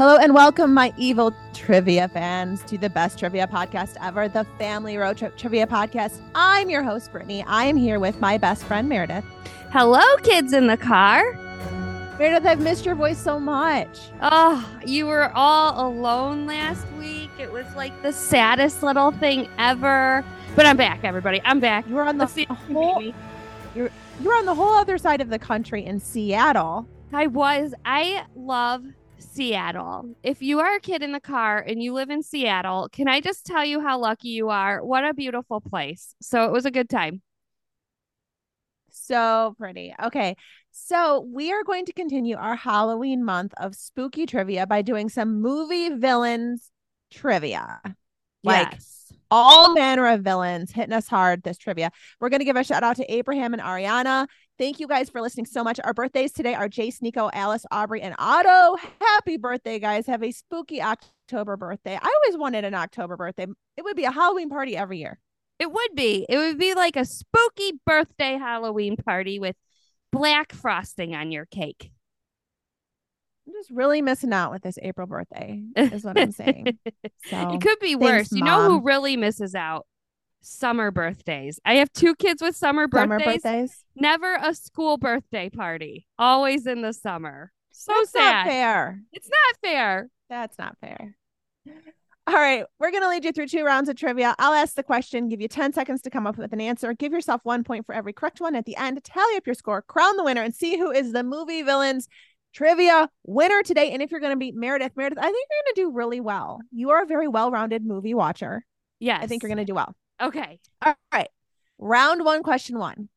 Hello and welcome, my evil trivia fans, to the best trivia podcast ever, the Family Road Trip Trivia Podcast. I'm your host, Brittany. I am here with my best friend, Meredith. Hello, kids in the car. Meredith, I've missed your voice so much. Oh, you were all alone last week. It was like the saddest little thing ever. But I'm back, everybody. I'm back. You're on the whole, you're on the whole other side of the country in Seattle. I was. I love Seattle. If you are a kid in the car and you live in Seattle, can I just tell you how lucky you are? What a beautiful place. So it was a good time. So pretty. Okay. So we are going to continue our Halloween month of spooky trivia by doing some movie villains trivia. Like all manner of villains hitting us hard this trivia. We're going to give a shout out to Abraham and Ariana. Thank you guys for listening so much. Our birthdays today are Jace, Nico, Alice, Aubrey, and Otto. Happy birthday, guys. Have a spooky October birthday. I always wanted an October birthday. It would be a Halloween party every year. It would be. It would be like a spooky birthday Halloween party with black frosting on your cake. I'm just really missing out with this April birthday is what I'm saying. So, it could be worse. You know who really misses out? Summer birthdays. I have two kids with summer birthdays. Never a school birthday party. Always in the summer. So that's sad. Not fair. It's not fair. That's not fair. All right. We're going to lead you through two rounds of trivia. I'll ask the question, give you 10 seconds to come up with an answer. Give yourself 1 point for every correct one. At the end, tally up your score, crown the winner, and see who is the movie villains trivia winner today. And if you're going to beat Meredith, I think you're going to do really well. You are a very well-rounded movie watcher. Yes. I think you're going to do well. Okay. All right. Round one, question one.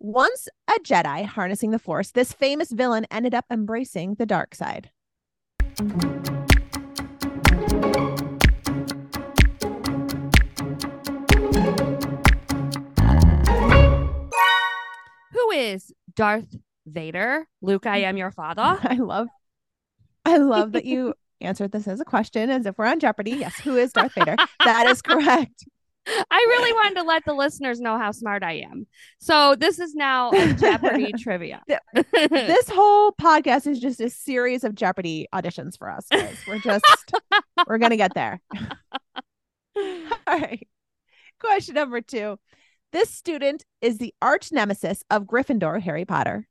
Once a Jedi harnessing the Force, this famous villain ended up embracing the dark side. Who is Darth Vader? Luke, I am your father. I love that you answered this as a question as if we're on Jeopardy. Yes. Who is Darth Vader? That is correct. I really wanted to let the listeners know how smart I am. So this is now Jeopardy trivia. This whole podcast is just a series of Jeopardy auditions for us, guys. We're going to get there. All right. Question number two. This student is the arch nemesis of Gryffindor Harry Potter.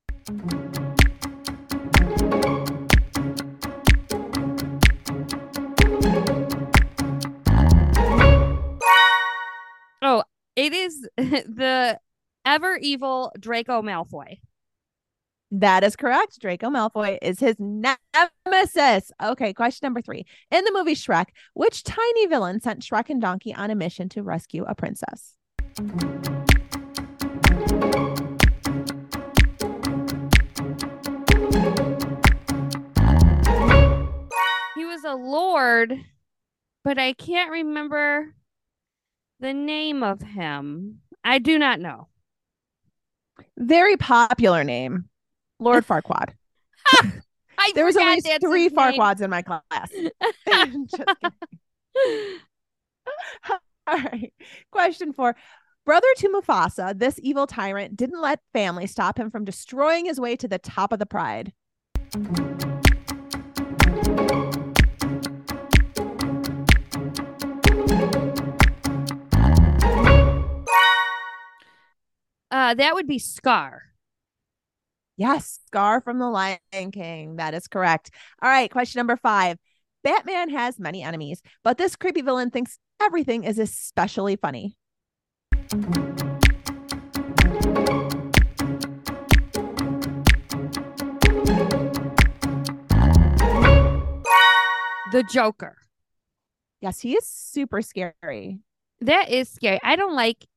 Oh, it is the ever evil Draco Malfoy. That is correct. Draco Malfoy is his nemesis. Okay, question number three. In the movie Shrek, which tiny villain sent Shrek and Donkey on a mission to rescue a princess? He was a lord, but I can't remember the name of him. I do not know. Very popular name. Lord Farquaad. There was only three Farquads in my class. All right. Question four. Brother to Mufasa, this evil tyrant didn't let family stop him from destroying his way to the top of the pride. That would be Scar. Yes, Scar from The Lion King. That is correct. All right, question number five. Batman has many enemies, but this creepy villain thinks everything is especially funny. The Joker. Yes, he is super scary. That is scary. I don't like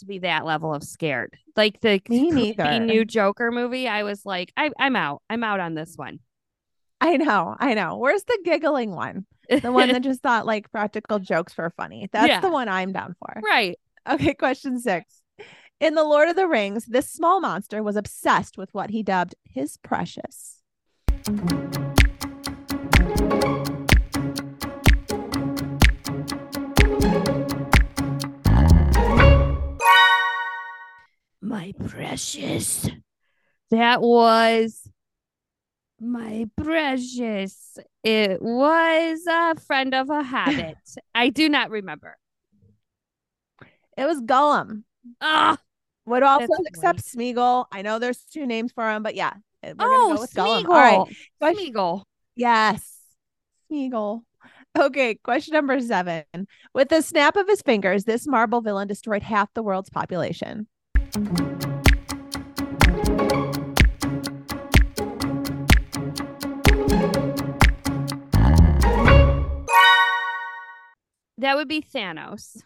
to be that level of scared. Like the new Joker movie, I was like, I'm out. I'm out on this one. I know. Where's the giggling one? The one that just thought like practical jokes were funny. That's the one I'm down for. Right. Okay. Question 6. In The Lord of the Rings, this small monster was obsessed with what he dubbed his precious. My precious. That was my precious. It was a friend of a habit. I do not remember. It was Gollum. Would also accept Smeagol. I know there's 2 names for him, but yeah. We're gonna go with Smeagol. Gollum. All right. Smeagol. Yes. Smeagol. Okay, question number 7. With a snap of his fingers, this Marvel villain destroyed half the world's population. That would be Thanos.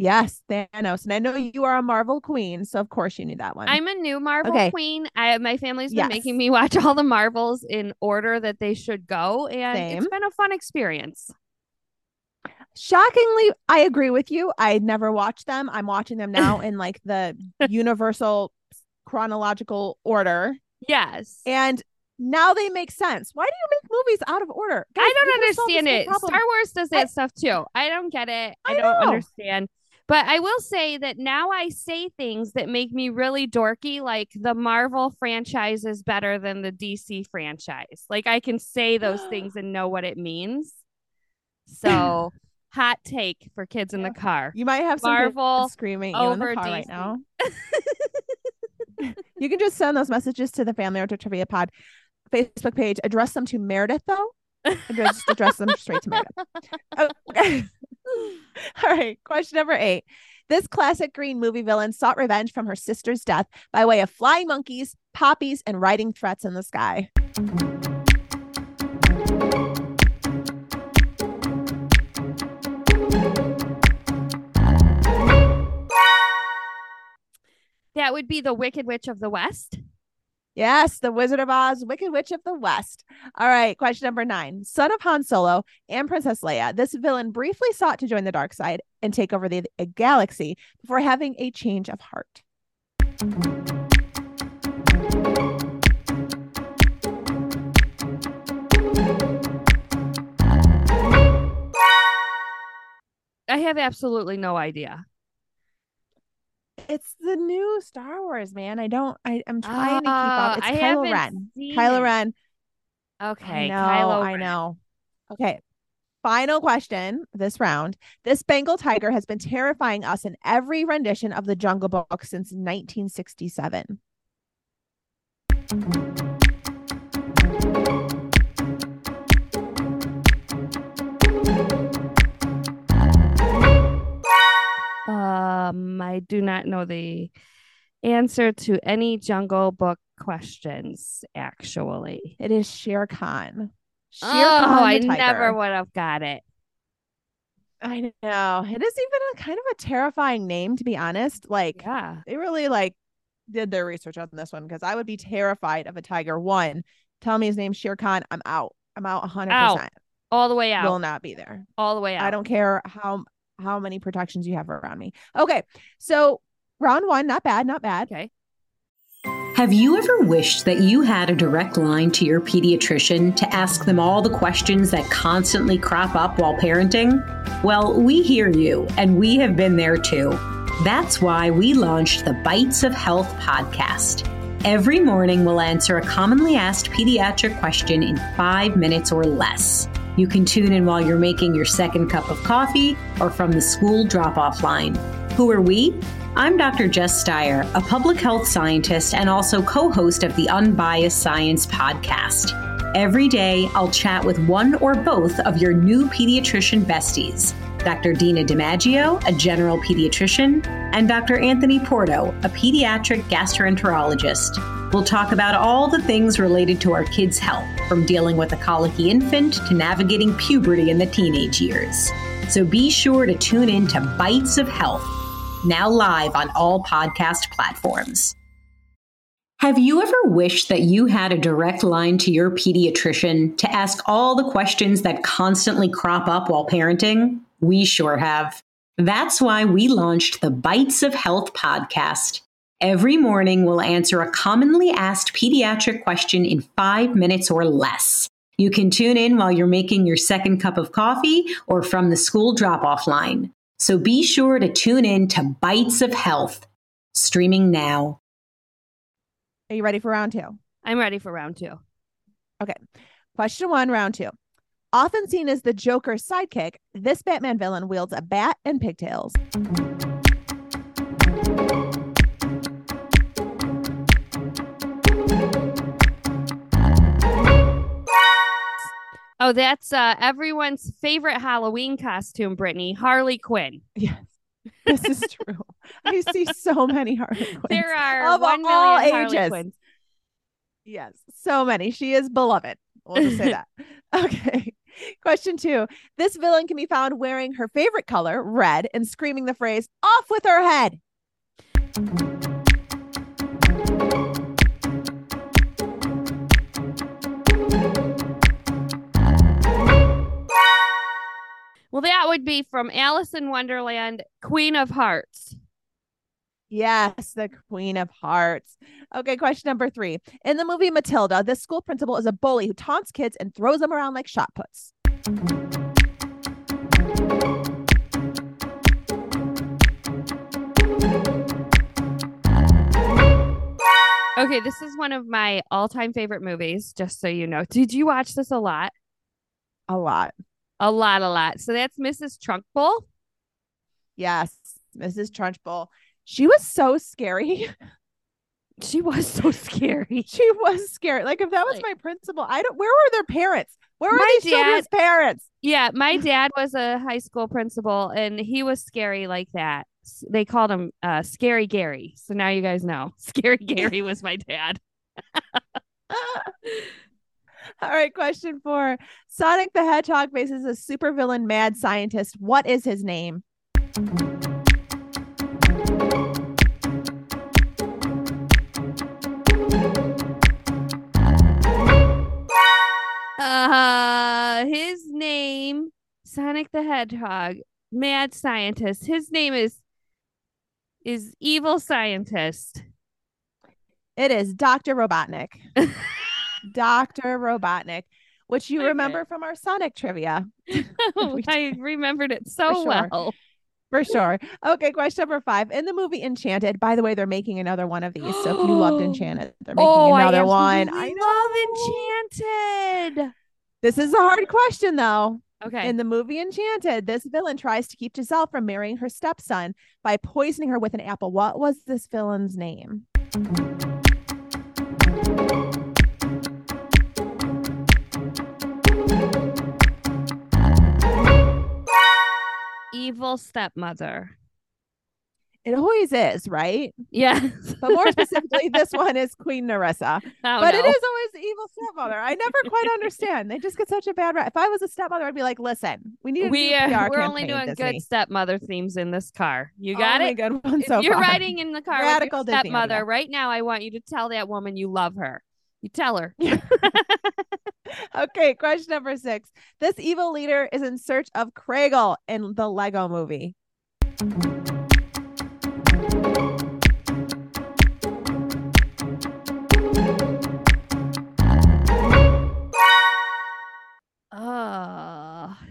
Yes, Thanos. And I know you are a Marvel queen, so of course you knew that one. I'm a new Marvel queen. My family's been making me watch all the Marvels in order that they should go, and it's been a fun experience. Shockingly, I agree with you. I never watched them. I'm watching them now in like the universal chronological order. Yes. And now they make sense. Why do you make movies out of order? Guys, I don't understand it. Star Wars does that stuff too. I don't get it. I don't understand. But I will say that now I say things that make me really dorky, like the Marvel franchise is better than the DC franchise. Like I can say those things and know what it means. So hot take for kids in the car. You might have some Marvel screaming over in the car right now. You can just send those messages to the Family Road Trip Trivia Pod Facebook page. Address them to Meredith, though. Just address them straight to Meredith. Okay. All right. Question number 8. This classic green movie villain sought revenge from her sister's death by way of flying monkeys, poppies, and riding threats in the sky. That would be the Wicked Witch of the West. Yes, the Wizard of Oz, Wicked Witch of the West. All right. Question number 9. Son of Han Solo and Princess Leia, this villain briefly sought to join the dark side and take over the galaxy before having a change of heart. I have absolutely no idea. It's the new Star Wars, man. I'm trying to keep up. It's Kylo Ren. Kylo Ren. Okay. I know. Okay. Final question this round. This Bengal tiger has been terrifying us in every rendition of the Jungle Book since 1967. I do not know the answer to any Jungle Book questions, actually. It is Shere Khan. Shere Khan, I never would have got it. I know. It is even kind of a terrifying name, to be honest. Like, they really did their research on this one, because I would be terrified of a tiger. One, tell me his name's Shere Khan. I'm out. I'm out 100%. Out. All the way out. Will not be there. All the way out. I don't care how many protections you have around me. Okay. So round 1, not bad. Okay. Have you ever wished that you had a direct line to your pediatrician to ask them all the questions that constantly crop up while parenting? Well, we hear you, and we have been there too. That's why we launched the Bites of Health podcast. Every morning, we'll answer a commonly asked pediatric question in 5 minutes or less. You can tune in while you're making your second cup of coffee or from the school drop-off line. Who are we? I'm Dr. Jess Steyer, a public health scientist and also co-host of the Unbiased Science podcast. Every day, I'll chat with one or both of your new pediatrician besties, Dr. Dina DiMaggio, a general pediatrician, and Dr. Anthony Porto, a pediatric gastroenterologist. We'll talk about all the things related to our kids' health, from dealing with a colicky infant to navigating puberty in the teenage years. So be sure to tune in to Bites of Health, now live on all podcast platforms. Have you ever wished that you had a direct line to your pediatrician to ask all the questions that constantly crop up while parenting? We sure have. That's why we launched the Bites of Health podcast. Every morning, we'll answer a commonly asked pediatric question in 5 minutes or less. You can tune in while you're making your second cup of coffee or from the school drop-off line. So be sure to tune in to Bites of Health, streaming now. Are you ready for round two? I'm ready for round two. Okay. Question one, round two. Often seen as the Joker's sidekick, this Batman villain wields a bat and pigtails. Oh, that's everyone's favorite Halloween costume, Brittany. Harley Quinn. Yes. This is true. I see so many Harley Quinns. There are of 1 million all ages. Harley Quinns. Yes, so many. She is beloved. We'll just say that. Okay. Question two. This villain can be found wearing her favorite color, red, and screaming the phrase, "Off with her head." Well, that would be from Alice in Wonderland, Queen of Hearts. Yes, the Queen of Hearts. Okay, question number three. In the movie Matilda, this school principal is a bully who taunts kids and throws them around like shot puts. Okay, this is one of my all-time favorite movies, just so you know. Did you watch this a lot? A lot. So that's Mrs. Trunchbull. Yes, Mrs. Trunchbull. She was so scary. She was so scary. Like, if that was my principal, where were their parents? Where were these children's parents? Yeah, my dad was a high school principal, and he was scary like that. They called him Scary Gary. So now you guys know. Scary Gary was my dad. All right, question four. Sonic the Hedgehog faces a supervillain mad scientist. What is his name? His name, Sonic the Hedgehog, mad scientist. His name is evil scientist. It is Dr. Robotnik. Dr. Robotnik, which you remember from our Sonic trivia. I remembered it so well. For sure. Okay, question number five. In the movie Enchanted, by the way, they're making another one of these. So if you loved Enchanted, they're making another one. I love Enchanted. This is a hard question, though. Okay. In the movie Enchanted, this villain tries to keep Giselle from marrying her stepson by poisoning her with an apple. What was this villain's name? Evil stepmother. It always is, right? Yeah. But more specifically, this one is Queen Narissa. It is always evil stepmother. I never quite understand. They just get such a bad rap. If I was a stepmother, I'd be like, listen, we need we're only doing Disney. Good stepmother themes in this car. You got it? Good one so if you're riding in the car Radical with your stepmother Disney, right now, I want you to tell that woman you love her. You tell her. Okay, question number six. This evil leader is in search of Kragle in the Lego Movie.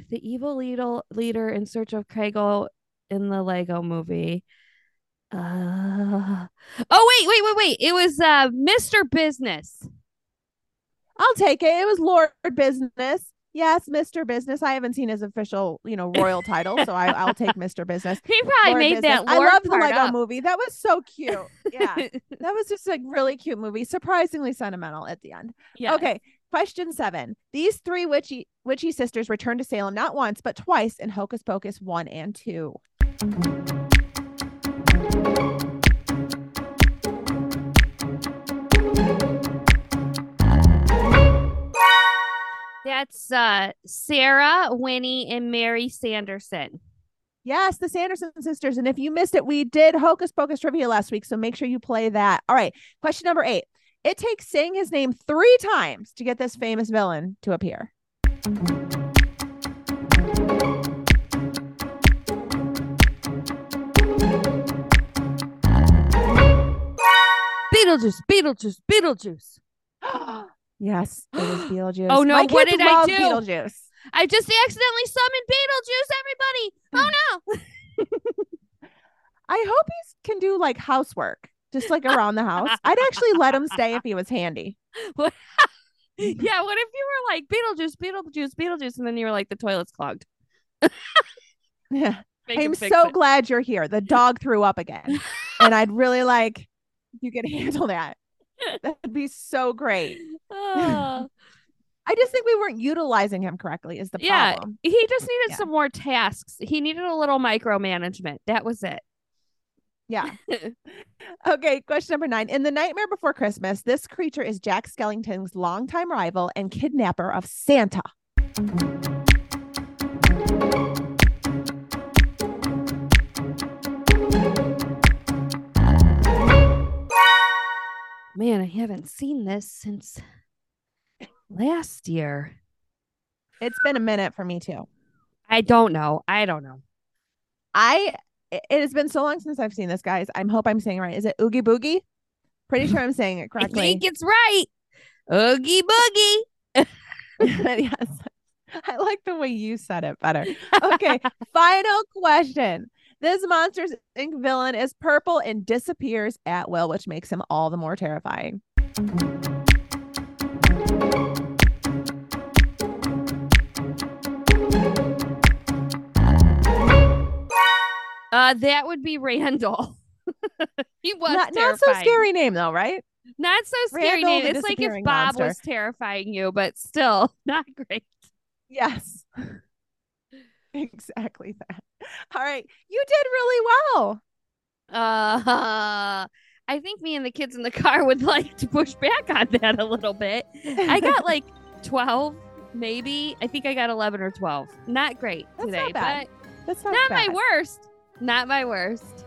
The evil leader in search of Kragle in the Lego Movie. Wait. It was Mr. Business. I'll take it. It was Lord Business. Yes, Mr. Business. I haven't seen his official, royal title, so I'll take Mr. Business. He probably Lord made Business. That. Lord I love the Lego movie. That was so cute. Yeah, that was just a really cute movie. Surprisingly sentimental at the end. Yeah. Okay, question seven. These three witchy sisters return to Salem not once but twice in Hocus Pocus 1 and 2. That's Sarah, Winnie, and Mary Sanderson. Yes, the Sanderson sisters. And if you missed it, we did Hocus Pocus trivia last week, so make sure you play that. All right. Question number 8. It takes saying his name 3 times to get this famous villain to appear. Beetlejuice, Beetlejuice, Beetlejuice. Yes, it is Beetlejuice. Oh no, my kids what did I do? Beetlejuice. I just accidentally summoned Beetlejuice, everybody. Oh no. I hope he can do like housework, just like around the house. I'd actually let him stay if he was handy. What? Yeah, what if you were like Beetlejuice, Beetlejuice, Beetlejuice, and then you were like the toilet's clogged? Yeah. I'm so glad you're here. The dog threw up again. And I'd really like if you could handle that. That'd be so great. I just think we weren't utilizing him correctly is the problem. Yeah, he just needed some more tasks. He needed a little micromanagement. That was it. Yeah. Okay, question number 9. In The Nightmare Before Christmas, this creature is Jack Skellington's longtime rival and kidnapper of Santa. Man, I haven't seen this since last year. It's been a minute for me too. I don't know. It has been so long since I've seen this, guys. I hope I'm saying it right. Is it Oogie Boogie? Pretty sure I'm saying it correctly. I think it's right. Oogie Boogie. Yes. I like the way you said it better. Okay. Final question. This Monsters, Inc. villain is purple and disappears at will, which makes him all the more terrifying. That would be Randall. He was not so scary name though, right? Not so scary Randall, name. It's like if Bob was terrifying you, but still not great. Yes, exactly that. All right, you did really well. I think me and the kids in the car would like to push back on that a little bit. I got like 12, maybe. I think I got 11 or 12. Not great That's today, not bad. But that's not my worst. Not my worst.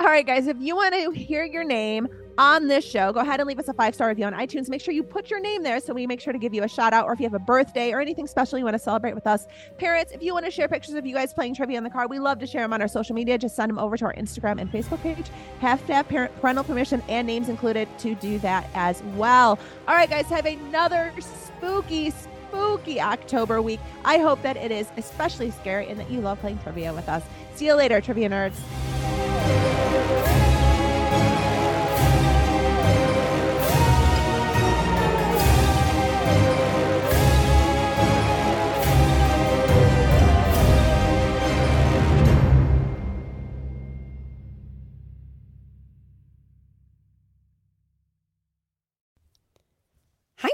All right, guys, if you want to hear your name on this show, go ahead and leave us a 5-star review on iTunes. Make sure you put your name there so we make sure to give you a shout out, or if you have a birthday or anything special you want to celebrate with us. Parents, if you want to share pictures of you guys playing trivia in the car, we love to share them on our social media. Just send them over to our Instagram and Facebook page. Have to have parental permission and names included to do that as well. All right, guys, have another spooky October week. I hope that it is especially scary and that you love playing trivia with us. See you later, trivia nerds. Hi,